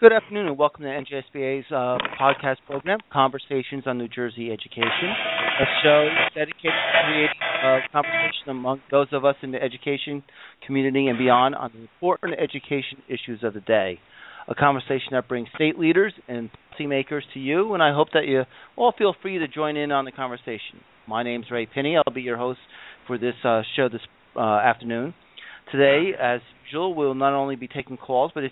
Good afternoon and welcome to NJSBA's podcast program, Conversations on New Jersey Education, a show dedicated to creating conversation among those of us in the education community and beyond on the important education issues of the day, a conversation that brings state leaders and policymakers to you, and I hope that you all feel free to join in on the conversation. My name's Ray Pinney. I'll be your host for this show this afternoon. Today, as usual, we'll not only be taking calls, but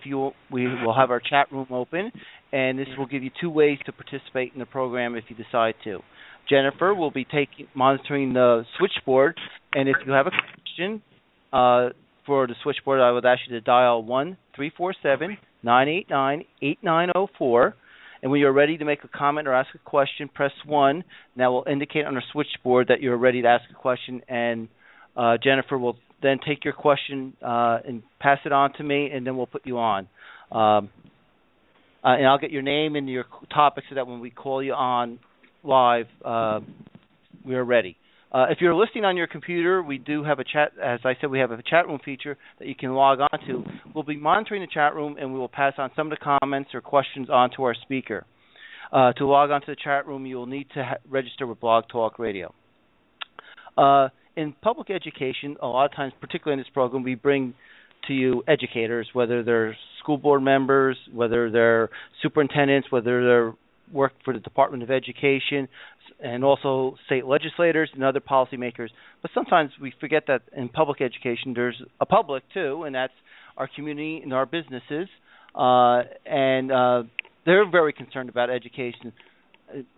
we will have our chat room open, and this will give you two ways to participate in the program if you decide to. Jennifer will be monitoring the switchboard, and if you have a question for the switchboard, I would ask you to dial 1-347-989-8904, and when you're ready to make a comment or ask a question, press 1, and that will indicate on our switchboard that you're ready to ask a question, and Jennifer will then take your question and pass it on to me, and then we'll put you on. And I'll get your name and your topic so that when we call you on live, we are ready. If you're listening on your computer, we do have a chat. As I said, we have a chat room feature that you can log on to. We'll be monitoring the chat room, and we will pass on some of the comments or questions on to our speaker. To log on to the chat room, you will need to register with Blog Talk Radio. In public education, a lot of times, particularly in this program, we bring to you educators, whether they're school board members, whether they're superintendents, whether they work for the Department of Education, and also state legislators and other policymakers. But sometimes we forget that in public education, there's a public too, and that's our community and our businesses. And they're very concerned about education.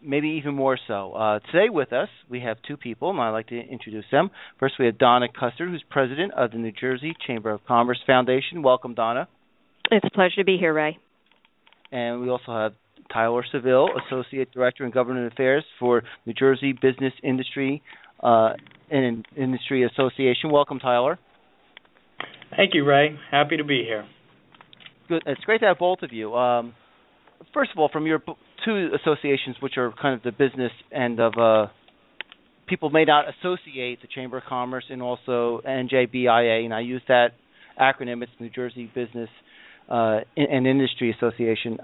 Maybe even more so. Today with us, we have two people, and I'd like to introduce them. First, we have Donna Custard, who's president of the New Jersey Chamber of Commerce Foundation. Welcome, Donna. It's a pleasure to be here, Ray. And we also have Tyler Seville, associate director in government affairs for New Jersey Business Industry and Industry Association. Welcome, Tyler. Thank you, Ray. Happy to be here. Good. It's great to have both of you. First of all, from your two associations, which are kind of the business end of people may not associate the Chamber of Commerce and also NJBIA, and I use that acronym. It's New Jersey Business and Industry Association.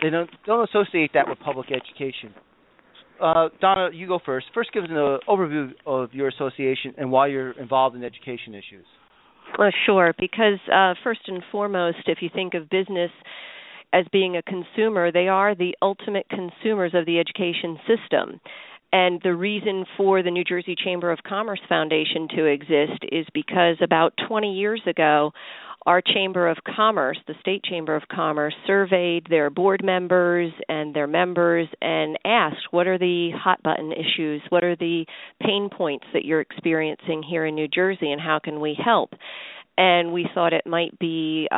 They don't associate that with public education. Donna, you go first. First, give us an overview of your association and why you're involved in education issues. Well, sure, because first and foremost, if you think of business as being a consumer, they are the ultimate consumers of the education system. And the reason for the New Jersey Chamber of Commerce Foundation to exist is because about 20 years ago, our Chamber of Commerce, the State Chamber of Commerce, surveyed their board members and their members and asked, what are the hot button issues? What are the pain points that you're experiencing here in New Jersey, and how can we help? And we thought it might be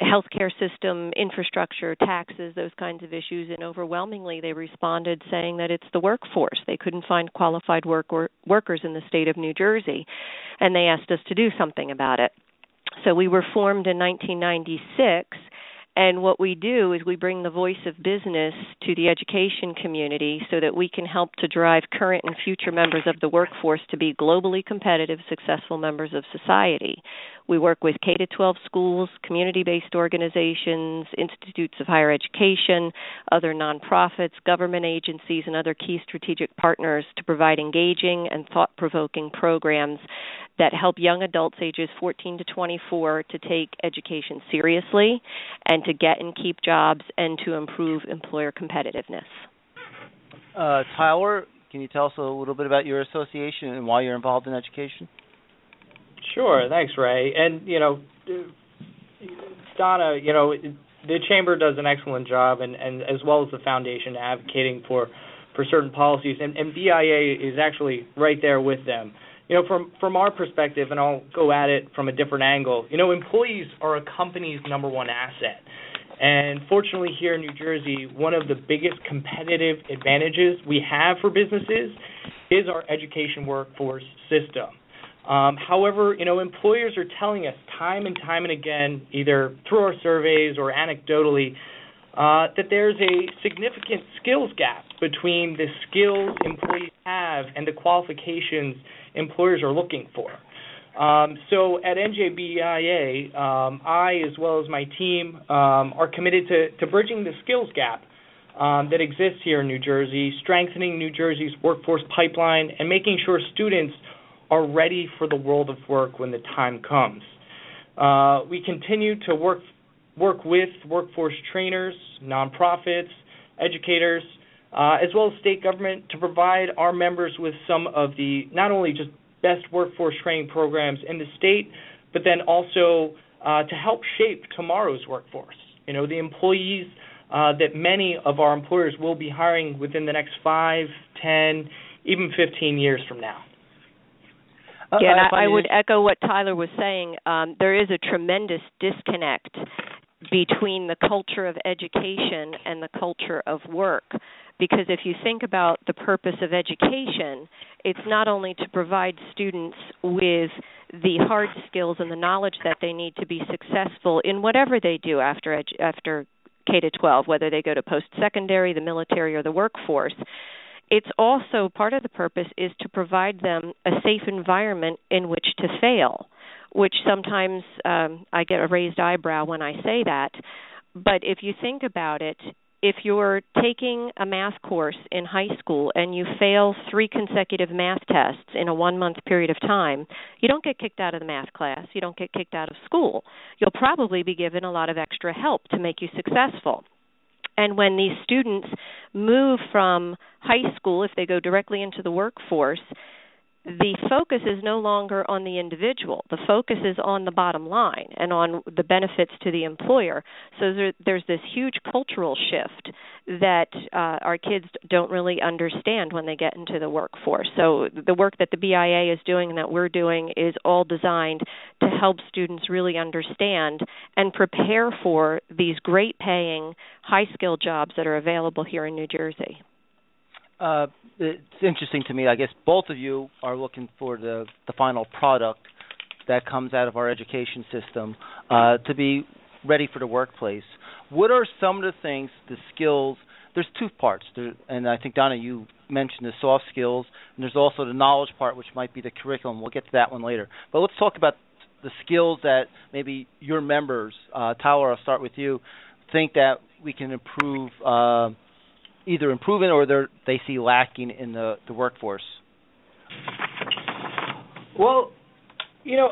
healthcare system, infrastructure, taxes, those kinds of issues, and overwhelmingly they responded saying that it's the workforce. They couldn't find qualified workers in the state of New Jersey, and they asked us to do something about it. So we were formed in 1996, and what we do is we bring the voice of business to the education community so that we can help to drive current and future members of the workforce to be globally competitive, successful members of society. We work with K-12 schools, community-based organizations, institutes of higher education, other nonprofits, government agencies, and other key strategic partners to provide engaging and thought-provoking programs that help young adults ages 14 to 24 to take education seriously and to get and keep jobs and to improve employer competitiveness. Tyler, can you tell us a little bit about your association and why you're involved in education? Sure. Thanks, Ray. And, you know, Donna, you know, the Chamber does an excellent job, and as well as the Foundation, advocating for certain policies, and BIA is actually right there with them. You know, from our perspective, and I'll go at it from a different angle, you know, employees are a company's number one asset. And fortunately here in New Jersey, one of the biggest competitive advantages we have for businesses is our education workforce system. However, you know, employers are telling us time and again, either through our surveys or anecdotally, that there's a significant skills gap between the skills employees have and the qualifications employers are looking for. So at NJBIA, I, as well as my team, are committed to bridging the skills gap that exists here in New Jersey, strengthening New Jersey's workforce pipeline, and making sure students are ready for the world of work when the time comes. We continue to work with workforce trainers, nonprofits, educators, as well as state government to provide our members with some of the not only just best workforce training programs in the state, but then also to help shape tomorrow's workforce. You know, the employees that many of our employers will be hiring within the next 5, 10, even 15 years from now. Yeah, and I would echo what Tyler was saying. There is a tremendous disconnect between the culture of education and the culture of work. Because if you think about the purpose of education, it's not only to provide students with the hard skills and the knowledge that they need to be successful in whatever they do after K-12, whether they go to post-secondary, the military, or the workforce. It's also part of the purpose is to provide them a safe environment in which to fail, which sometimes I get a raised eyebrow when I say that. But if you think about it, if you're taking a math course in high school and you fail 3 consecutive math tests in a 1-month period of time, you don't get kicked out of the math class. You don't get kicked out of school. You'll probably be given a lot of extra help to make you successful. And when these students move from high school, if they go directly into the workforce, the focus is no longer on the individual. The focus is on the bottom line and on the benefits to the employer. So there's this huge cultural shift that our kids don't really understand when they get into the workforce. So the work that the BIA is doing and that we're doing is all designed to help students really understand and prepare for these great paying, high-skilled jobs that are available here in New Jersey. It's interesting to me. I guess both of you are looking for the final product that comes out of our education system to be ready for the workplace. What are some of the things, the skills? There's 2 parts, and I think, Donna, you mentioned the soft skills, and there's also the knowledge part, which might be the curriculum. We'll get to that one later. But let's talk about the skills that maybe your members, Tyler, I'll start with you, think that we can improve either improving or they see lacking in the workforce? Well, you know,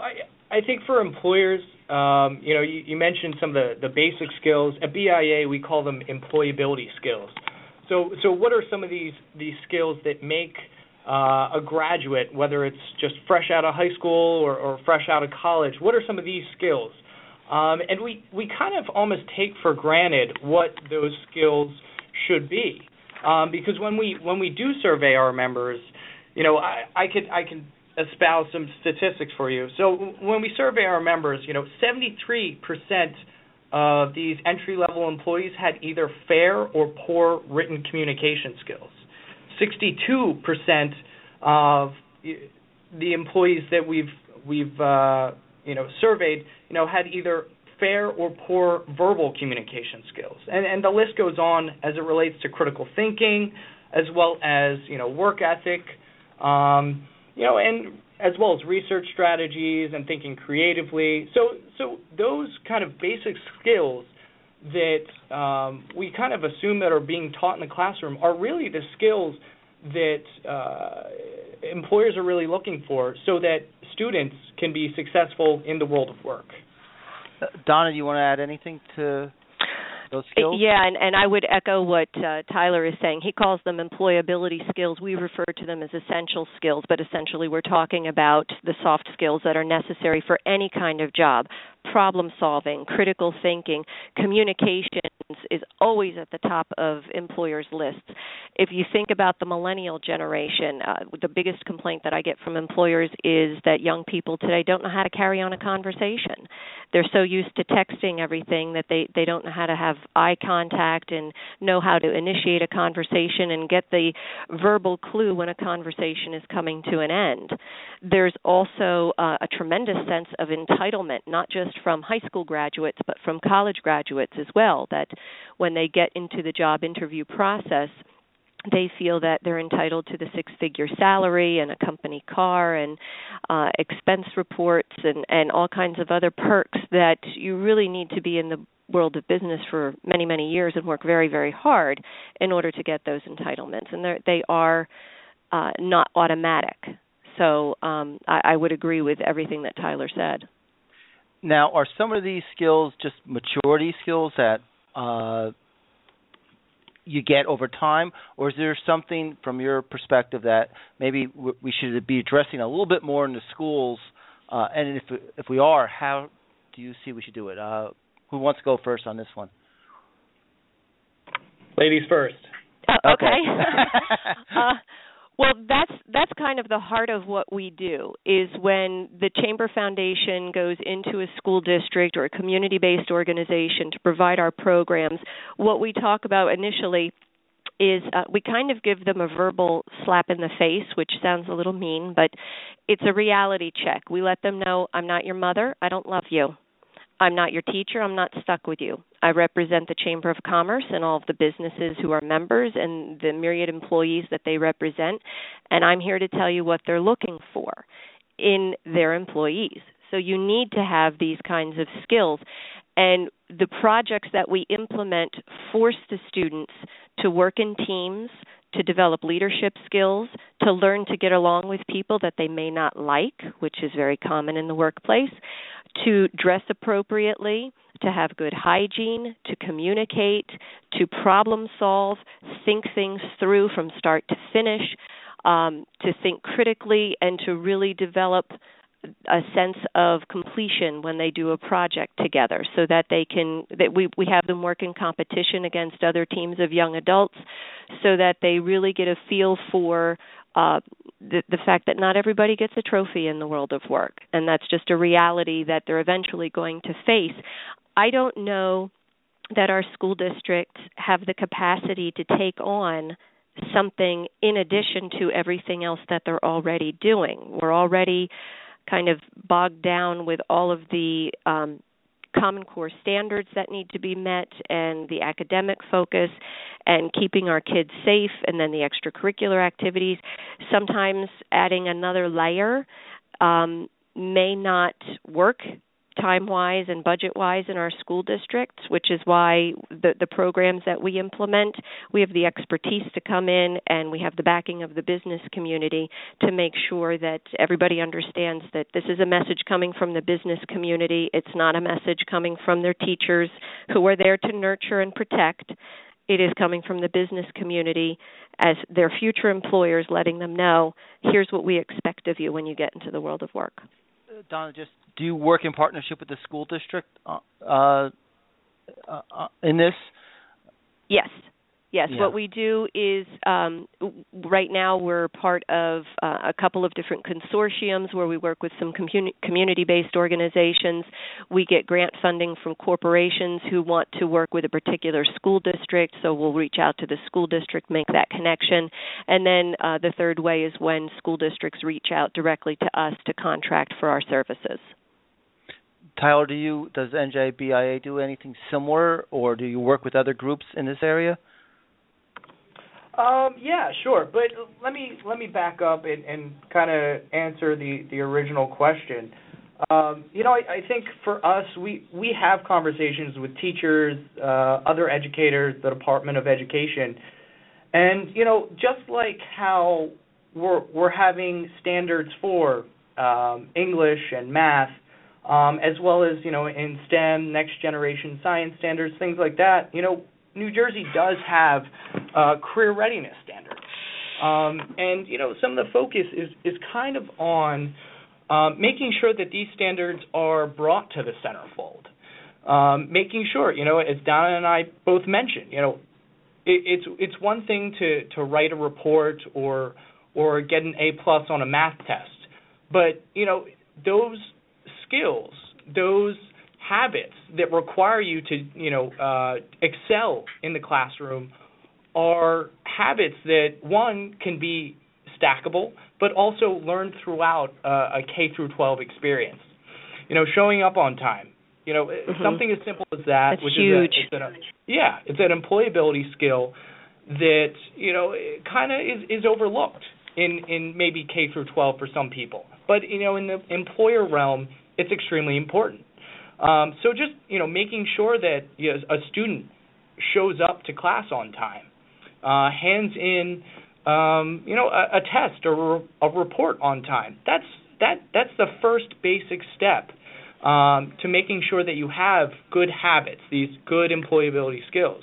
I think for employers, you know, you mentioned some of the basic skills. At BIA, we call them employability skills. So what are some of these skills that make a graduate, whether it's just fresh out of high school or fresh out of college, what are some of these skills? And we kind of almost take for granted what those skills should be, because when we do survey our members, you know, I can espouse some statistics for you. So when we survey our members, you know, 73% of these entry-level employees had either fair or poor written communication skills. 62% of the employees that we've you know, surveyed, you know, had either fair or poor verbal communication skills. And the list goes on as it relates to critical thinking, as well as, you know, work ethic, you know, and as well as research strategies and thinking creatively. So those kind of basic skills that we kind of assume that are being taught in the classroom are really the skills that employers are really looking for so that students can be successful in the world of work. Donna, do you want to add anything to those skills? Yeah, and I would echo what Tyler is saying. He calls them employability skills. We refer to them as essential skills, but essentially we're talking about the soft skills that are necessary for any kind of job. Problem solving, critical thinking, communications is always at the top of employers' lists. If you think about the millennial generation, the biggest complaint that I get from employers is that young people today don't know how to carry on a conversation. They're so used to texting everything that they don't know how to have eye contact and know how to initiate a conversation and get the verbal clue when a conversation is coming to an end. There's also a tremendous sense of entitlement, not just from high school graduates, but from college graduates as well, that when they get into the job interview process, they feel that they're entitled to the six-figure salary and a company car and expense reports and all kinds of other perks that you really need to be in the world of business for many, many years and work very, very hard in order to get those entitlements. And they are not automatic. So I would agree with everything that Tyler said. Now, are some of these skills just maturity skills that you get over time, or is there something from your perspective that maybe we should be addressing a little bit more in the schools? And if we are, how do you see we should do it? Who wants to go first on this one? Ladies first. Okay. Well, that's kind of the heart of what we do, is when the Chamber Foundation goes into a school district or a community-based organization to provide our programs, what we talk about initially is we kind of give them a verbal slap in the face, which sounds a little mean, but it's a reality check. We let them know, I'm not your mother, I don't love you. I'm not your teacher, I'm not stuck with you. I represent the Chamber of Commerce and all of the businesses who are members and the myriad employees that they represent, and I'm here to tell you what they're looking for in their employees. So you need to have these kinds of skills. And the projects that we implement force the students to work in teams, to develop leadership skills, to learn to get along with people that they may not like, which is very common in the workplace, to dress appropriately, to have good hygiene, to communicate, to problem solve, think things through from start to finish, to think critically, and to really develop a sense of completion when they do a project together, so that they can, that we have them work in competition against other teams of young adults, so that they really get a feel for the fact that not everybody gets a trophy in the world of work, and that's just a reality that they're eventually going to face. I don't know that our school districts have the capacity to take on something in addition to everything else that they're already doing. We're already kind of bogged down with all of the Common Core standards that need to be met and the academic focus and keeping our kids safe and then the extracurricular activities. Sometimes adding another layer may not work time-wise and budget-wise in our school districts, which is why the programs that we implement, we have the expertise to come in and we have the backing of the business community to make sure that everybody understands that this is a message coming from the business community. It's not a message coming from their teachers who are there to nurture and protect. It is coming from the business community as their future employers, letting them know, here's what we expect of you when you get into the world of work. Donna, just do you work in partnership with the school district in this? Yes. Yes. Yeah. What we do is right now we're part of a couple of different consortiums where we work with some community-based organizations. We get grant funding from corporations who want to work with a particular school district, so we'll reach out to the school district, make that connection. And then the third way is when school districts reach out directly to us to contract for our services. Tyler, does NJBIA do anything similar, or do you work with other groups in this area? Yeah, sure. But let me back up and kind of answer the original question. I think for us, we have conversations with teachers, other educators, the Department of Education. And, just like how we're having standards for English and math, as well as, you know, in STEM, next generation science standards, things like that. You know, New Jersey does have career readiness standards. And, you know, some of the focus is kind of on making sure that these standards are brought to the centerfold, making sure, you know, as Donna and I both mentioned, you know, it's one thing to write a report or get an A+ on a math test, but, you know, those skills, those habits that require you to, you know, excel in the classroom are habits that, one, can be stackable, but also learned throughout a K-12 experience. You know, showing up on time. You know, something as simple as that. That's which huge. It's an employability skill that, you know, kind of is overlooked in maybe K-12 for some people. But, you know, in the employer realm, it's extremely important. So just, you know, making sure that, you know, a student shows up to class on time, hands in, you know, a test or a report on time. That's the first basic step to making sure that you have good habits, these good employability skills.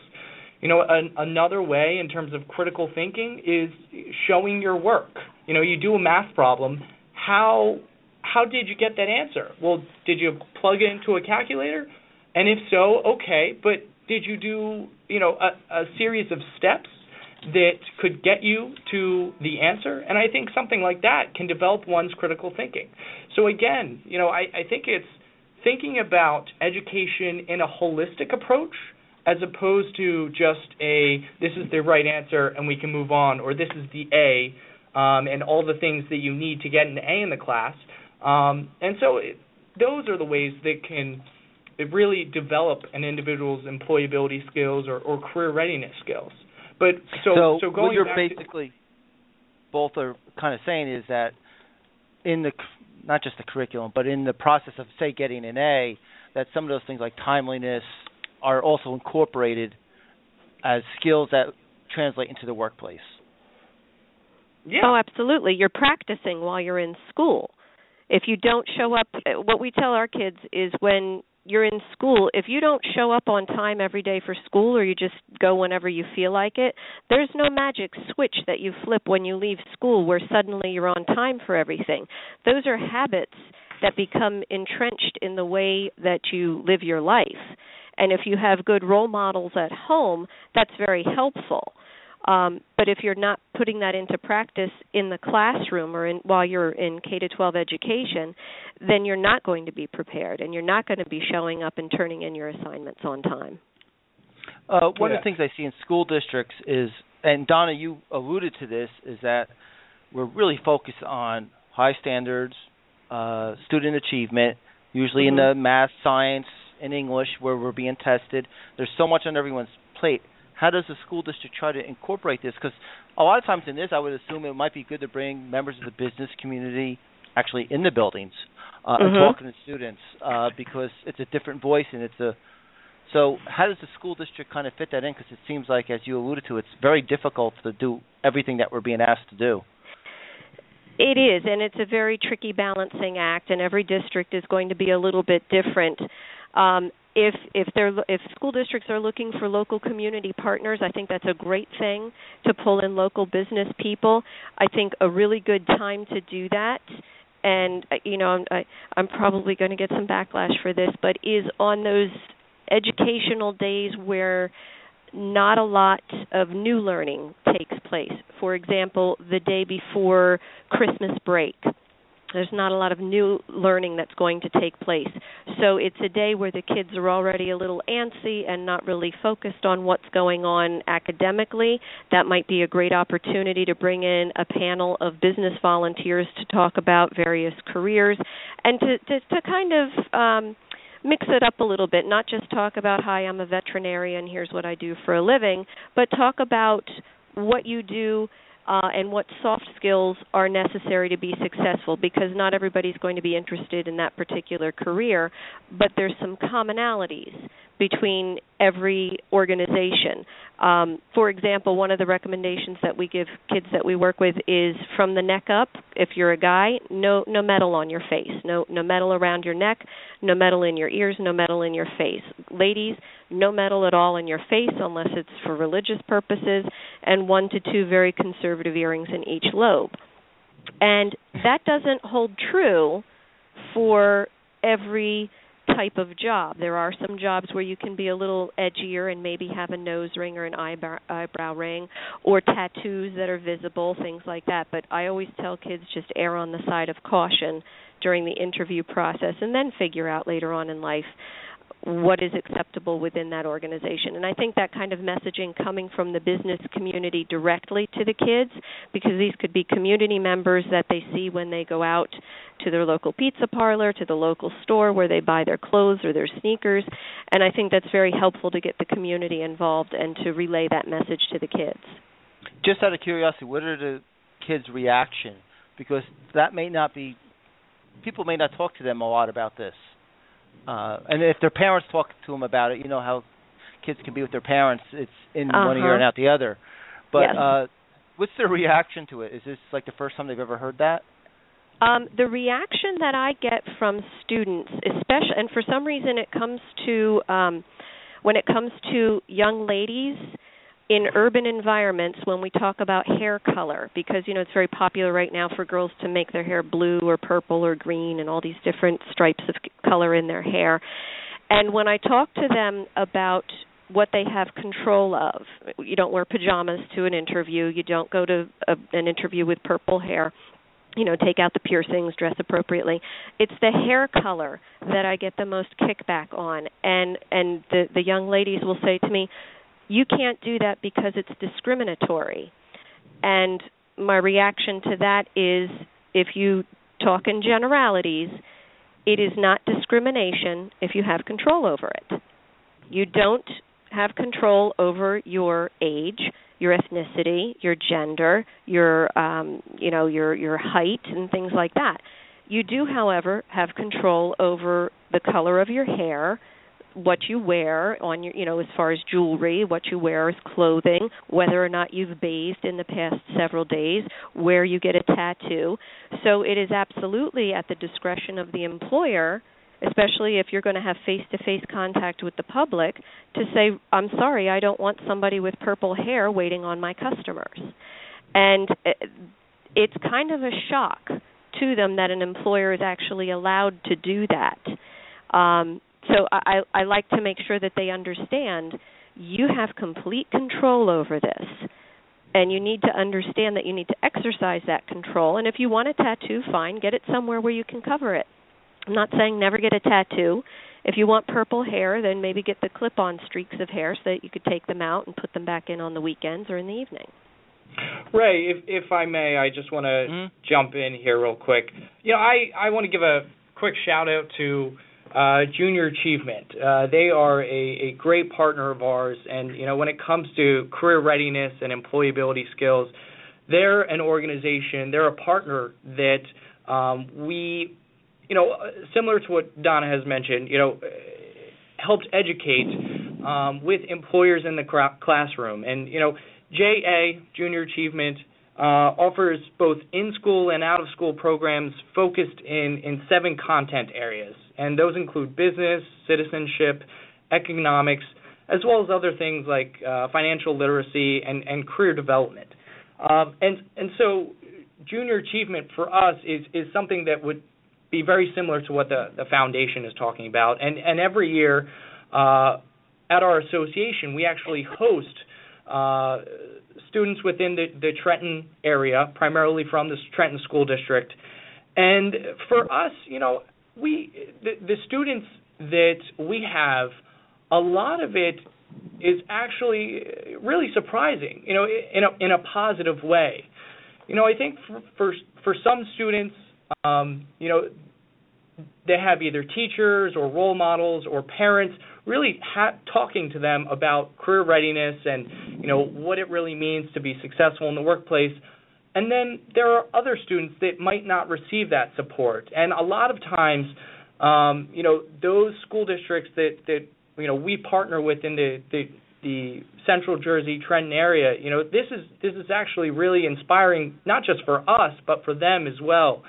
You know, another way in terms of critical thinking is showing your work. You know, you do a math problem. How did you get that answer? Well, did you plug it into a calculator? And if so, okay, but did you do, you know, a series of steps that could get you to the answer? And I think something like that can develop one's critical thinking. So again, you know, I think it's thinking about education in a holistic approach as opposed to just this is the right answer and we can move on, or this is the A, and all the things that you need to get an A in the class. And so those are the ways that can really develop an individual's employability skills or career readiness skills. But so going what you're basically both are kind of saying is that in the not just the curriculum, but in the process of, say, getting an A, that some of those things like timeliness are also incorporated as skills that translate into the workplace. Yeah. Oh, absolutely. You're practicing while you're in school. If you don't show up, what we tell our kids is when you're in school, if you don't show up on time every day for school or you just go whenever you feel like it, there's no magic switch that you flip when you leave school where suddenly you're on time for everything. Those are habits that become entrenched in the way that you live your life. And if you have good role models at home, that's very helpful. But if you're not putting that into practice in the classroom or while you're in K-12 education, then you're not going to be prepared and you're not going to be showing up and turning in your assignments on time. One of the things I see in school districts is, and Donna, you alluded to this, is that we're really focused on high standards, student achievement, usually in the math, science, and English where we're being tested. There's so much on everyone's plate. How does the school district try to incorporate this? Because a lot of times in this, I would assume it might be good to bring members of the business community actually in the buildings and talking to students because it's a different voice. So how does the school district kind of fit that in? Because it seems like, as you alluded to, it's very difficult to do everything that we're being asked to do. It is, and it's a very tricky balancing act, and every district is going to be a little bit different. If school districts are looking for local community partners, I think that's a great thing to pull in local business people. I think a really good time to do that, and, you know, I'm probably going to get some backlash for this, but is on those educational days where not a lot of new learning takes place. For example, the day before Christmas break. There's not a lot of new learning that's going to take place. So it's a day where the kids are already a little antsy and not really focused on what's going on academically. That might be a great opportunity to bring in a panel of business volunteers to talk about various careers and to kind of mix it up a little bit, not just talk about, hi, I'm a veterinarian, here's what I do for a living, but talk about what you do and what soft skills are necessary to be successful, because not everybody's going to be interested in that particular career, but there's some commonalities between every organization. For example, one of the recommendations that we give kids that we work with is from the neck up. If you're a guy, no metal on your face, no metal around your neck, no metal in your ears, no metal in your face. Ladies, no metal at all in your face unless it's for religious purposes, and 1 to 2 very conservative earrings in each lobe. And that doesn't hold true for every type of job. There are some jobs where you can be a little edgier and maybe have a nose ring or an eyebrow ring or tattoos that are visible, things like that. But I always tell kids just err on the side of caution during the interview process and then figure out later on in life what is acceptable within that organization. And I think that kind of messaging coming from the business community directly to the kids, because these could be community members that they see when they go out to their local pizza parlor, to the local store where they buy their clothes or their sneakers. And I think that's very helpful to get the community involved and to relay that message to the kids. Just out of curiosity, what are the kids' reaction? Because that may not be, people may not talk to them a lot about this. And if their parents talk to them about it, you know how kids can be with their parents. It's in one ear and out the other. But yes. What's their reaction to it? Is this like the first time they've ever heard that? The reaction that I get from students, especially, and for some reason it comes to when it comes to young ladies in urban environments when we talk about hair color, because, you know, it's very popular right now for girls to make their hair blue or purple or green and all these different stripes of color in their hair. And when I talk to them about what they have control of, you don't wear pajamas to an interview, you don't go to an interview with purple hair, you know, take out the piercings, dress appropriately. It's the hair color that I get the most kickback on. And the young ladies will say to me, "You can't do that because it's discriminatory." And my reaction to that is, if you talk in generalities, it is not discrimination if you have control over it. You don't have control over your age, your ethnicity, your gender, your height, and things like that. You do, however, have control over the color of your hair, what you wear on your, you know, as far as jewelry, what you wear as clothing, whether or not you've bathed in the past several days, where you get a tattoo. So it is absolutely at the discretion of the employer, especially if you're going to have face-to-face contact with the public, to say, "I'm sorry, I don't want somebody with purple hair waiting on my customers." And it's kind of a shock to them that an employer is actually allowed to do that. So I like to make sure that they understand you have complete control over this, and you need to understand that you need to exercise that control. And if you want a tattoo, fine, get it somewhere where you can cover it. I'm not saying never get a tattoo. If you want purple hair, then maybe get the clip-on streaks of hair so that you could take them out and put them back in on the weekends or in the evening. Ray, if I may, I just want to jump in here real quick. You know, I want to give a quick shout-out to Junior Achievement. They are a great partner of ours, and you know, when it comes to career readiness and employability skills, they're an organization, they're a partner that we, you know, similar to what Donna has mentioned, you know, helped educate with employers in the classroom. And you know, JA, Junior Achievement, offers both in-school and out-of-school programs focused in 7 content areas, and those include business, citizenship, economics, as well as other things like financial literacy and career development. And so Junior Achievement for us is something that would be very similar to what the foundation is talking about. And every year at our association, we actually host students within the Trenton area, primarily from the Trenton School District. And for us, you know, the students that we have, a lot of it is actually really surprising, you know, in a positive way. You know, I think for some students, you know, they have either teachers or role models or parents really talking to them about career readiness and, you know, what it really means to be successful in the workplace. And then there are other students that might not receive that support. And a lot of times, you know, those school districts that you know, we partner within the Central Jersey Trenton area. You know, this is actually really inspiring, not just for us, but for them as well.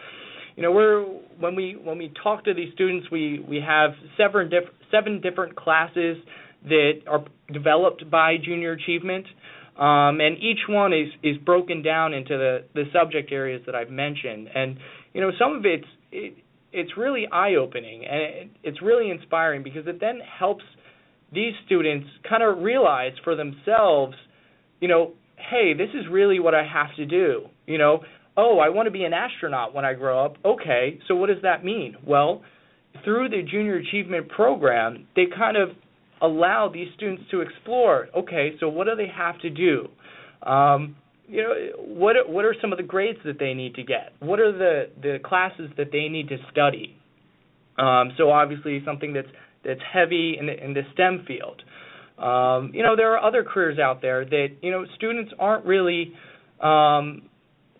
You know, when we talk to these students, we have seven different classes that are developed by Junior Achievement, and each one is broken down into the subject areas that I've mentioned. And you know, some of it's really eye-opening, and it's really inspiring because it then helps these students kind of realize for themselves, you know, hey, this is really what I have to do. You know, oh, I want to be an astronaut when I grow up. Okay, so what does that mean? Well, through the Junior Achievement program, they kind of allow these students to explore, okay, so what do they have to do? You know, what are some of the grades that they need to get? What are the classes that they need to study? So obviously something that's heavy in the STEM field. You know, there are other careers out there that, you know, students aren't really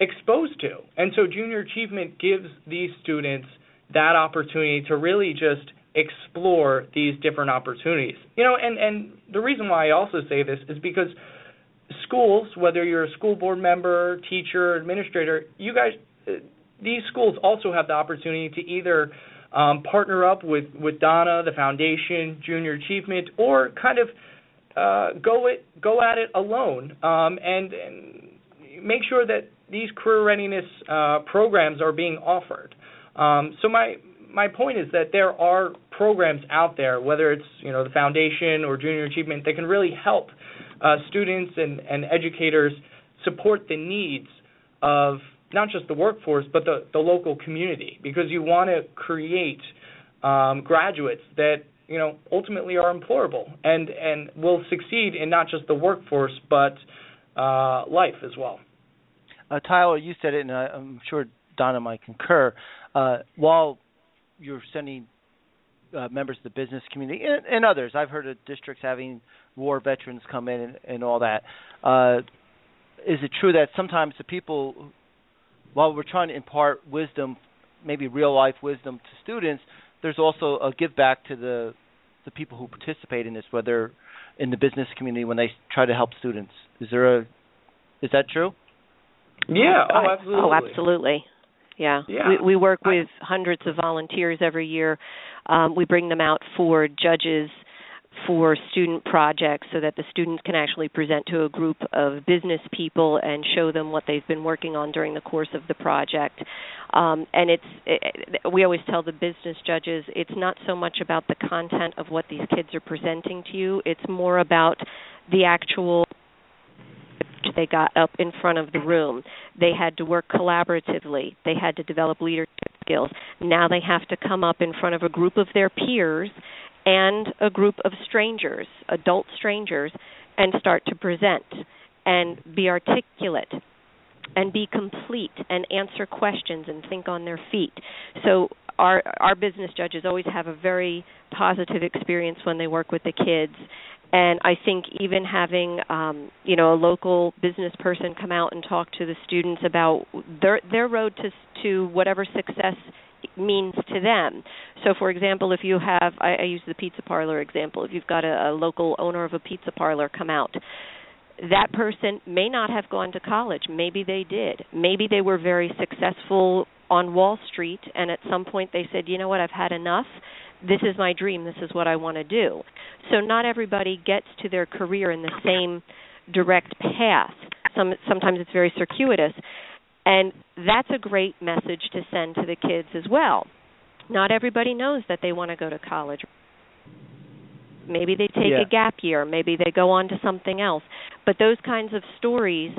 exposed to. And so Junior Achievement gives these students that opportunity to really just explore these different opportunities. You know, and the reason why I also say this is because schools, whether you're a school board member, teacher, administrator, you guys, these schools also have the opportunity to either partner up with Donna, the foundation, Junior Achievement, or kind of go at it alone, and make sure that these career readiness programs are being offered. So my point is that there are programs out there, whether it's, you know, the foundation or Junior Achievement, that can really help students and educators support the needs of not just the workforce but the local community, because you want to create graduates that, you know, ultimately are employable and will succeed in not just the workforce but life as well. Tyler, you said it, and I'm sure Donna might concur. While you're sending members of the business community and others, I've heard of districts having war veterans come in and all that. Is it true that sometimes the people, while we're trying to impart wisdom, maybe real-life wisdom to students, there's also a give back to the people who participate in this, whether in the business community when they try to help students? Is that true? Yeah, oh, absolutely. Oh, absolutely. Yeah. We work with hundreds of volunteers every year. We bring them out for judges for student projects so that the students can actually present to a group of business people and show them what they've been working on during the course of the project. And we always tell the business judges, it's not so much about the content of what these kids are presenting to you. It's more about the actual they got up in front of the room. They had to work collaboratively. They had to develop leadership skills. Now they have to come up in front of a group of their peers and a group of strangers, adult strangers, and start to present and be articulate and be complete and answer questions and think on their feet. So our business judges always have a very positive experience when they work with the kids. And I think even having, you know, a local business person come out and talk to the students about their road to whatever success means to them. So, for example, if you have, I use the pizza parlor example, if you've got a local owner of a pizza parlor come out, that person may not have gone to college. Maybe they did. Maybe they were very successful on Wall Street, and at some point they said, you know what, I've had enough. This is my dream. This is what I want to do. So not everybody gets to their career in the same direct path. Sometimes it's very circuitous. And that's a great message to send to the kids as well. Not everybody knows that they want to go to college. Maybe they take a gap year. Maybe they go on to something else. But those kinds of stories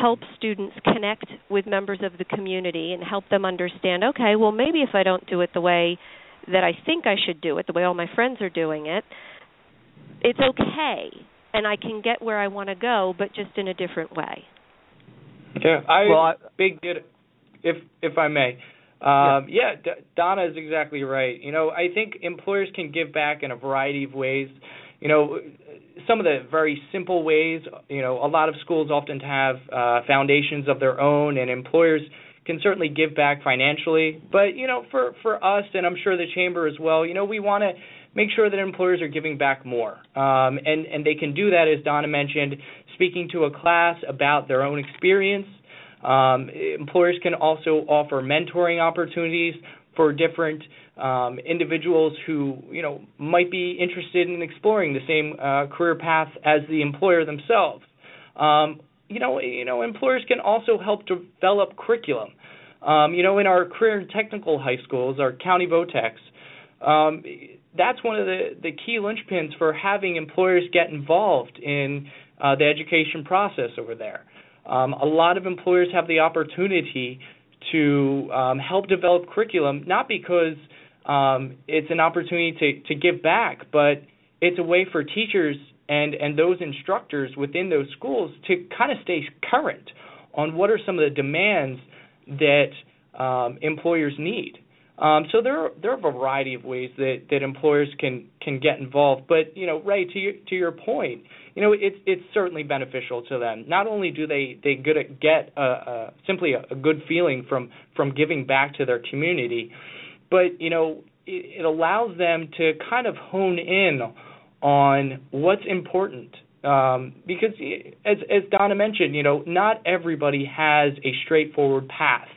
help students connect with members of the community and help them understand, okay, well, maybe if I don't do it the way that I think I should do it, the way all my friends are doing it, it's okay, and I can get where I want to go, but just in a different way. Yeah, if I may. Donna is exactly right. You know, I think employers can give back in a variety of ways. You know, some of the very simple ways, you know, a lot of schools often have foundations of their own, and employers can certainly give back financially. But, you know, for us, and I'm sure the chamber as well, you know, we want to make sure that employers are giving back more. And they can do that, as Donna mentioned, speaking to a class about their own experience. Employers can also offer mentoring opportunities for different individuals who, might be interested in exploring the same career path as the employer themselves. Employers can also help develop curriculum. In our career and technical high schools, our county VOTEX, that's one of the key linchpins for having employers get involved in the education process over there. A lot of employers have the opportunity to help develop curriculum, not because it's an opportunity to give back, but it's a way for teachers and those instructors within those schools to kind of stay current on what are some of the demands that employers need. So there are a variety of ways that employers can get involved. But, Ray, to your point, it's certainly beneficial to them. Not only do they get simply a good feeling from giving back to their community, but, it allows them to kind of hone in on what's important. Because, as Donna mentioned, not everybody has a straightforward path.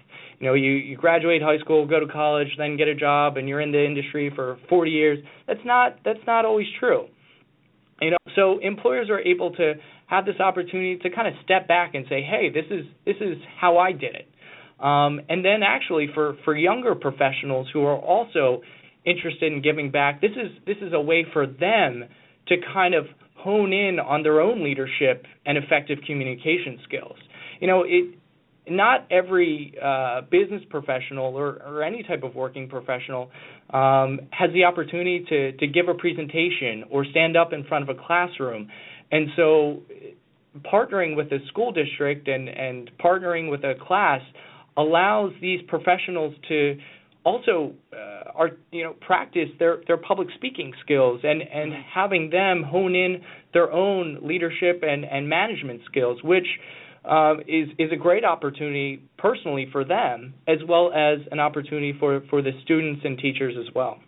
You graduate high school, go to college, then get a job, and you're in the industry for 40 years. That's not always true. So employers are able to have this opportunity to kind of step back and say, hey, this is how I did it. And then actually for younger professionals who are also interested in giving back, this is a way for them to kind of hone in on their own leadership and effective communication skills. Not every business professional or any type of working professional has the opportunity to give a presentation or stand up in front of a classroom. And so partnering with a school district and partnering with a class allows these professionals to also practice their public speaking skills and having them hone in their own leadership and management skills, which is a great opportunity personally for them, as well as an opportunity for the students and teachers as well.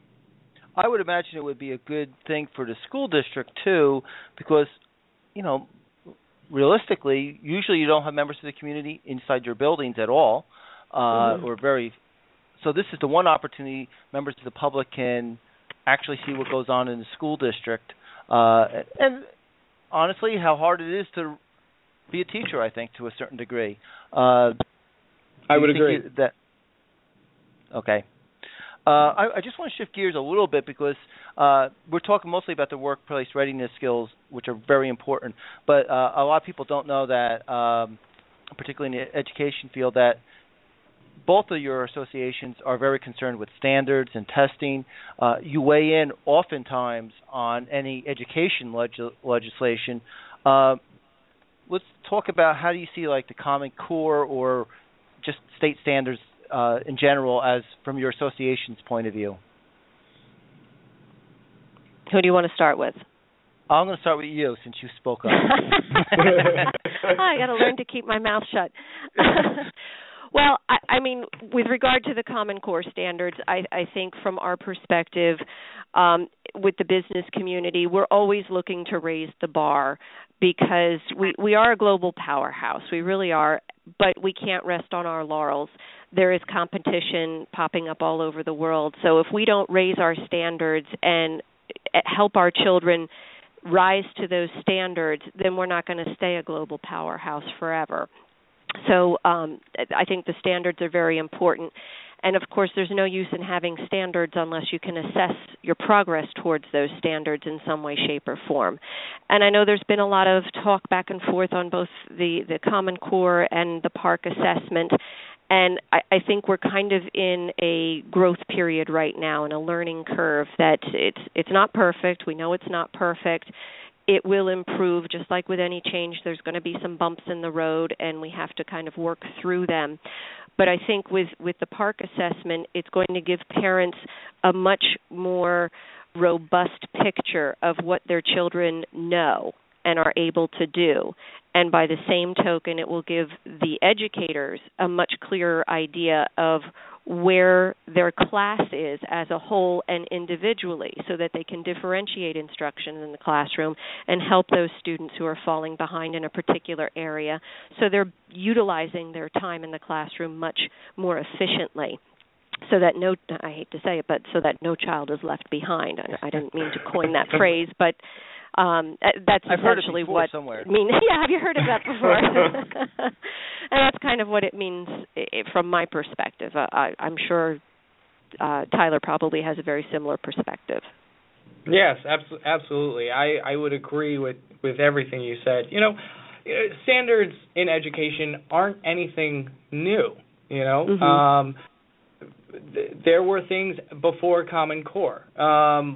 I would imagine it would be a good thing for the school district too, because, realistically, usually you don't have members of the community inside your buildings at all, or very. So this is the one opportunity members of the public can actually see what goes on in the school district, and honestly, how hard it is to be a teacher, I think, to a certain degree. I would agree. Okay. I just want to shift gears a little bit because we're talking mostly about the workplace readiness skills, which are very important. But a lot of people don't know that, particularly in the education field, that both of your associations are very concerned with standards and testing. You weigh in oftentimes on any education legislation. Let's talk about how do you see the Common Core or just state standards in general as from your association's point of view. Who do you want to start with? I'm going to start with you since you spoke up. I got to learn to keep my mouth shut. Well, I mean, with regard to the Common Core standards, I think from our perspective with the business community, we're always looking to raise the bar because we are a global powerhouse. We really are, but we can't rest on our laurels. There is competition popping up all over the world. So if we don't raise our standards and help our children rise to those standards, then we're not going to stay a global powerhouse forever. So I think the standards are very important. And, of course, there's no use in having standards unless you can assess your progress towards those standards in some way, shape, or form. And I know there's been a lot of talk back and forth on both the Common Core and the PARC assessment. And I think we're kind of in a growth period right now and a learning curve that it's not perfect. We know it's not perfect. It will improve. Just like with any change, there's going to be some bumps in the road, and we have to kind of work through them. But I think with the PARC assessment, it's going to give parents a much more robust picture of what their children know and are able to do. And by the same token, it will give the educators a much clearer idea of where their class is as a whole and individually, so that they can differentiate instruction in the classroom and help those students who are falling behind in a particular area. So they're utilizing their time in the classroom much more efficiently. So that no—I hate to say it—but so that no child is left behind. I didn't mean to coin that phrase, but that's essentially what it means. Yeah, have you heard of that before? And that's kind of what it means from my perspective. I'm sure Tyler probably has a very similar perspective. Yes, absolutely. I would agree with everything you said. You know, standards in education aren't anything new. You know. Mm-hmm. There were things before Common Core,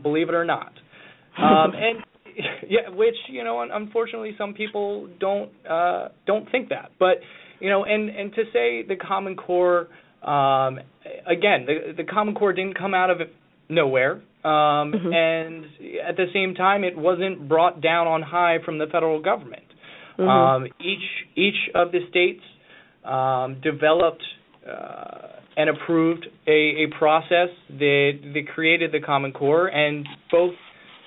believe it or not, and yeah, which, you know, unfortunately some people don't think that. But, you know, and to say the Common Core, again, the Common Core didn't come out of nowhere, mm-hmm. and at the same time it wasn't brought down on high from the federal government. Mm-hmm. Each of the states developed. And approved a process that created the Common Core, and both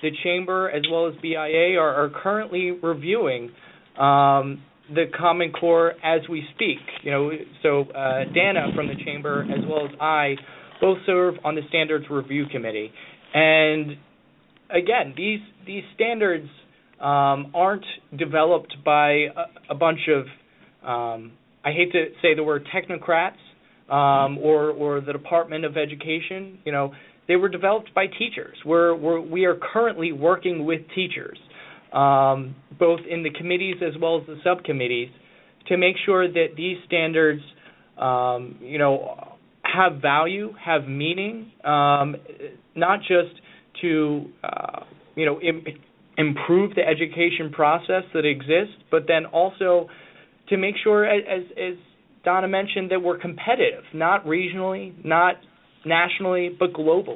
the Chamber as well as BIA are currently reviewing the Common Core as we speak. You know, so Dana from the Chamber as well as I both serve on the Standards Review Committee, and again, these standards aren't developed by a bunch of I hate to say the word technocrats. Or the Department of Education, you know, they were developed by teachers. We are currently working with teachers, both in the committees as well as the subcommittees, to make sure that these standards, you know, have value, have meaning, not just to, you know, improve the education process that exists, but then also to make sure, as Donna mentioned, that we're competitive, not regionally, not nationally, but globally.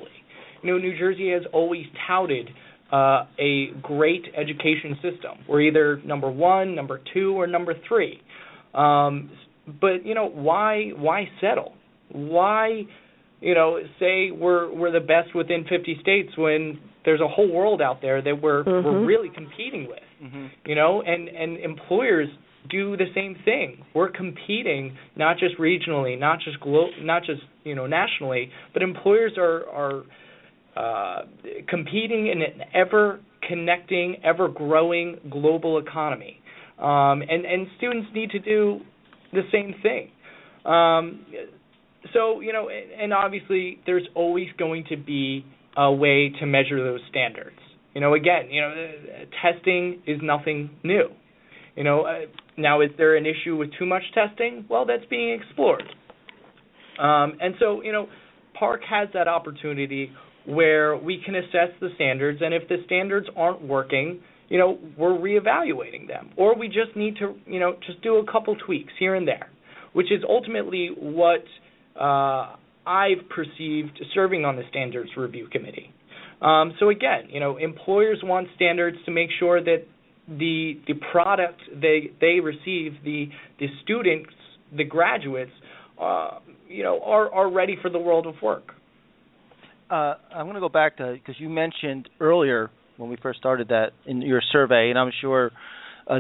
You know, New Jersey has always touted a great education system. We're either number one, number two, or number three. But, you know, why settle? Why, you know, say we're the best within 50 states when there's a whole world out there that mm-hmm. we're really competing with? Mm-hmm. You know, and employers do the same thing. We're competing not just regionally, not just you know, nationally, but employers are competing in an ever-connecting, ever-growing global economy, and students need to do the same thing. So, you know, and obviously there's always going to be a way to measure those standards. You know, again, you know, testing is nothing new. You know, now is there an issue with too much testing? Well, that's being explored. And so, you know, PARC has that opportunity where we can assess the standards, and if the standards aren't working, you know, we're reevaluating them. Or we just need to, you know, just do a couple tweaks here and there, which is ultimately what I've perceived serving on the Standards Review Committee. So, again, you know, employers want standards to make sure that the product they receive, the students, the graduates, you know, are ready for the world of work. I'm going to go back to, because you mentioned earlier when we first started that in your survey, and I'm sure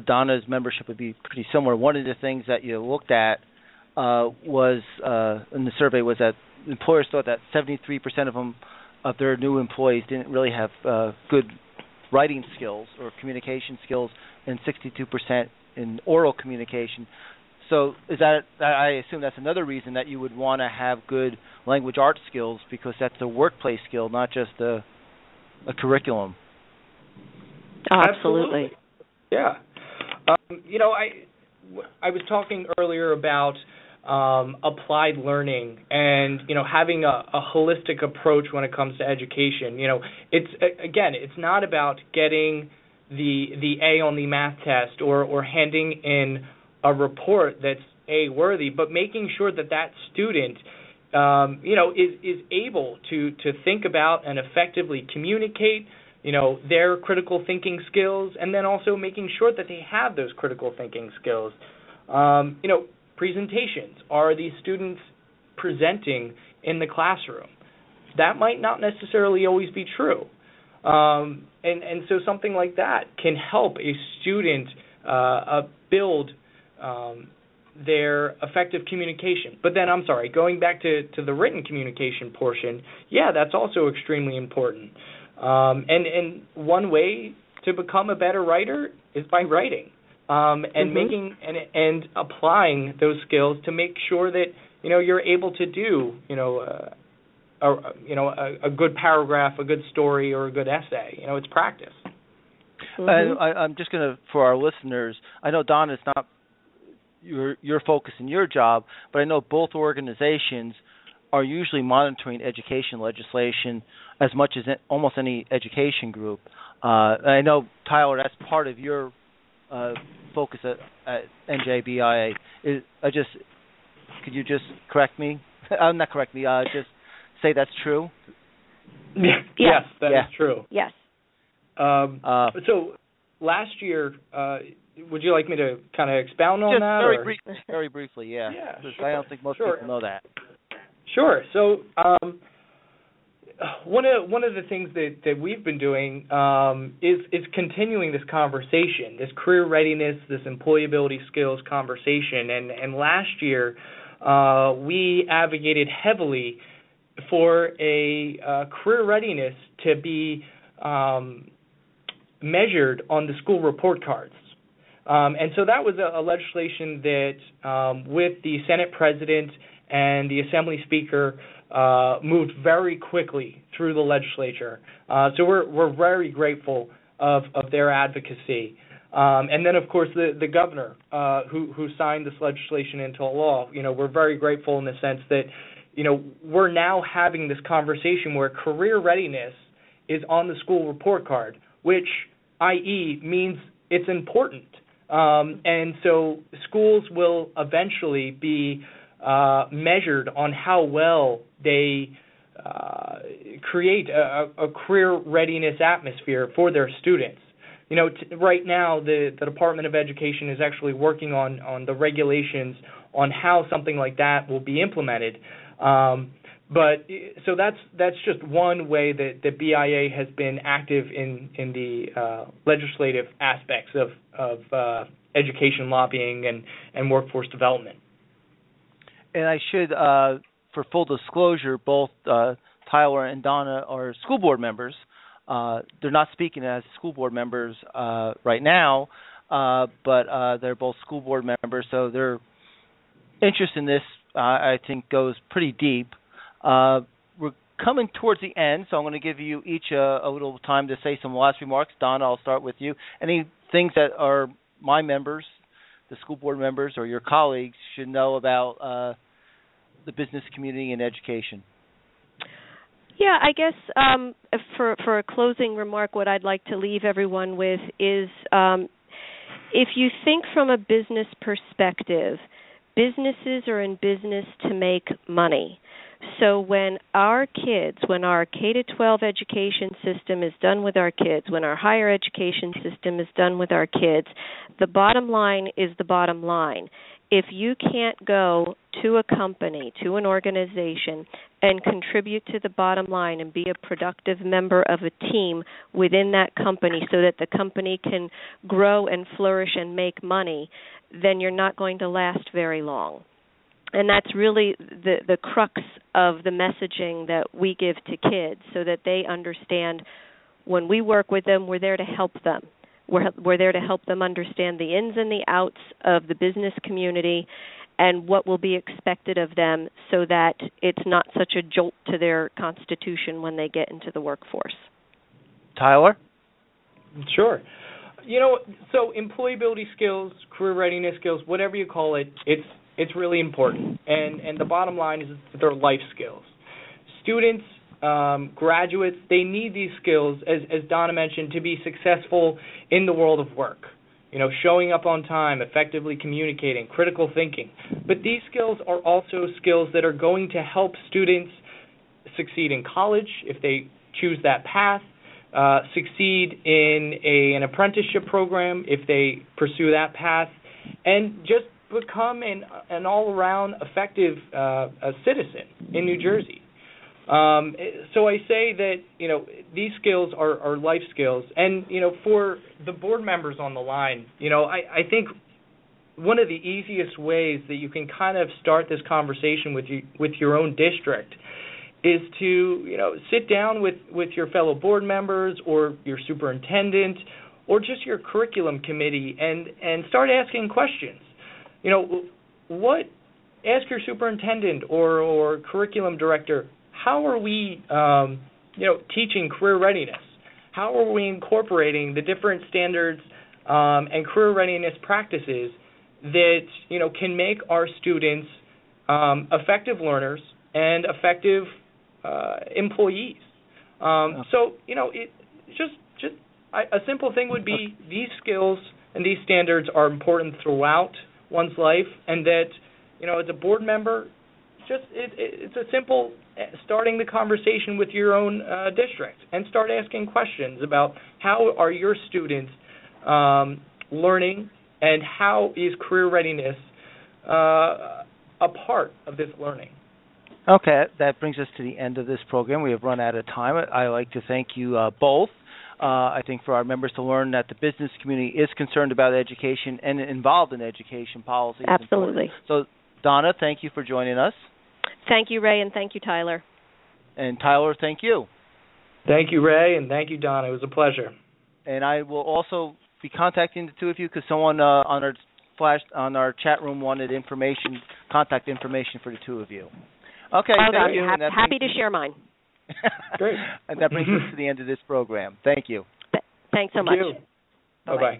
Donna's membership would be pretty similar. One of the things that you looked at was in the survey was that employers thought that 73% of their new employees didn't really have good writing skills or communication skills, and 62% in oral communication. So is that, I assume that's another reason that you would want to have good language arts skills, because that's a workplace skill, not just a curriculum. Absolutely. Yeah. You know, I was talking earlier about applied learning and, you know, having a holistic approach when it comes to education. You know, it's, again, it's not about getting the A on the math test or handing in a report that's A worthy, but making sure that student, you know, is able to think about and effectively communicate, you know, their critical thinking skills, and then also making sure that they have those critical thinking skills. You know, presentations. Are these students presenting in the classroom. That might not necessarily always be true. And so something like that can help a student build their effective communication. But then, I'm sorry, going back to the written communication portion, yeah, that's also extremely important. And one way to become a better writer is by writing and making and applying those skills to make sure that, you know, you're able to do, you know, a good paragraph, a good story, or a good essay. You know, it's practice. And I'm just going to, for our listeners, I know, Don, it's not your focus in your job, but I know both organizations are usually monitoring education legislation as much as almost any education group. I know, Tyler, that's part of your focus at NJBIA. Could you just correct me? Not correct me, just say that's true? Yes, that is true. Yes. So last year, would you like me to kind of expound on that? Very briefly, yeah. Sure. I don't think most people know that. Sure. So one of the things that we've been doing is continuing this conversation, this career readiness, this employability skills conversation. And last year, we advocated heavily for a career readiness to be measured on the school report cards. And so that was a legislation that, with the Senate President and the Assembly Speaker, moved very quickly through the legislature. So we're very grateful of their advocacy. And then, of course, the governor who signed this legislation into law. You know, we're very grateful in the sense that, you know, we're now having this conversation where career readiness is on the school report card, which, i.e., means it's important. And so schools will eventually be measured on how well they create a career readiness atmosphere for their students. You know, right now the Department of Education is actually working on the regulations on how something like that will be implemented. But so that's just one way that the BIA has been active in the legislative aspects of education lobbying and workforce development. And I should, for full disclosure, both Tyler and Donna are school board members. They're not speaking as school board members right now, but they're both school board members, so their interest in this, I think, goes pretty deep. We're coming towards the end, so I'm going to give you each a little time to say some last remarks. Don, I'll start with you. Any things that are my members, the school board members, or your colleagues should know about the business community and education? Yeah, I guess for a closing remark, what I'd like to leave everyone with is if you think from a business perspective, businesses are in business to make money. So when our kids, when our K-12 education system is done with our kids, when our higher education system is done with our kids, the bottom line is the bottom line. If you can't go to a company, to an organization, and contribute to the bottom line and be a productive member of a team within that company so that the company can grow and flourish and make money, then you're not going to last very long. And that's really the crux of the messaging that we give to kids so that they understand when we work with them, we're there to help them. We're there to help them understand the ins and the outs of the business community and what will be expected of them so that it's not such a jolt to their constitution when they get into the workforce. Tyler? Sure. You know, so employability skills, career readiness skills, whatever you call it, it's really important. And the bottom line is their life skills. Students, graduates, they need these skills, as Donna mentioned, to be successful in the world of work. You know, showing up on time, effectively communicating, critical thinking. But these skills are also skills that are going to help students succeed in college if they choose that path, succeed in an apprenticeship program if they pursue that path, and just become an all-around effective a citizen in New Jersey. So I say that, you know, these skills are life skills. And, you know, for the board members on the line, you know, I think one of the easiest ways that you can kind of start this conversation with your own district is to, you know, sit down with your fellow board members or your superintendent or just your curriculum committee and start asking questions. You know, ask your superintendent or curriculum director, how are we, you know, teaching career readiness? How are we incorporating the different standards and career readiness practices that, you know, can make our students effective learners and effective employees? So, you know, it just a simple thing would be these skills and these standards are important throughout one's life, and that, you know, as a board member, it's a simple starting the conversation with your own district and start asking questions about how are your students learning and how is career readiness a part of this learning. Okay, that brings us to the end of this program. We have run out of time. I'd like to thank you both. I think for our members to learn that the business community is concerned about education and involved in education policy. Absolutely. So, Donna, thank you for joining us. Thank you, Ray, and thank you, Tyler. And Tyler, thank you. Thank you, Ray, and thank you, Donna. It was a pleasure. And I will also be contacting the two of you because someone on our chat room wanted contact information for the two of you. Okay, thank you. Happy to share mine. Great. And that brings us to the end of this program. Thank you. Thanks so much. Thank you. Bye-bye.